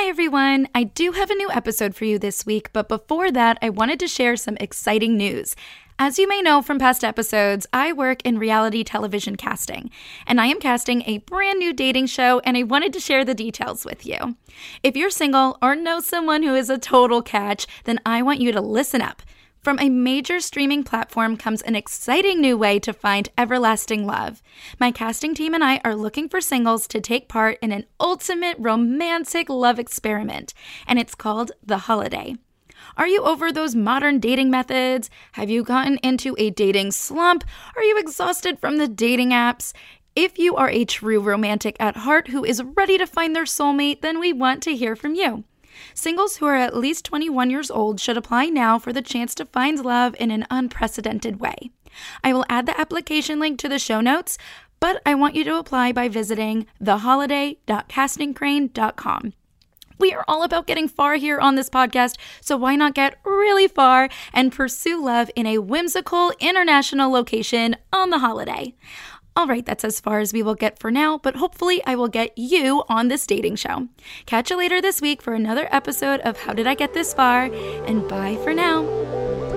Hi everyone! I do have a new episode for you this week, but before that, I wanted to share some exciting news. As you may know from past episodes, I work in reality television casting, and I am casting a brand new dating show, and I wanted to share the details with you. If you're single or know someone who is a total catch, then I want you to listen up. From a major streaming platform comes an exciting new way to find everlasting love. My casting team and I are looking for singles to take part in an ultimate romantic love experiment, and it's called The Holiday. Are you over those modern dating methods? Have you gotten into a dating slump? Are you exhausted from the dating apps? If you are a true romantic at heart who is ready to find their soulmate, then we want to hear from you. Singles who are at least 21 years old should apply now for the chance to find love in an unprecedented way. I will add the application link to the show notes, but I want you to apply by visiting theholiday.castingcrane.com. We are all about getting far here on this podcast, so why not get really far and pursue love in a whimsical international location on the holiday? All right, that's as far as we will get for now, but hopefully I will get you on this dating show. Catch you later this week for another episode of How Did I Get This Far? And bye for now.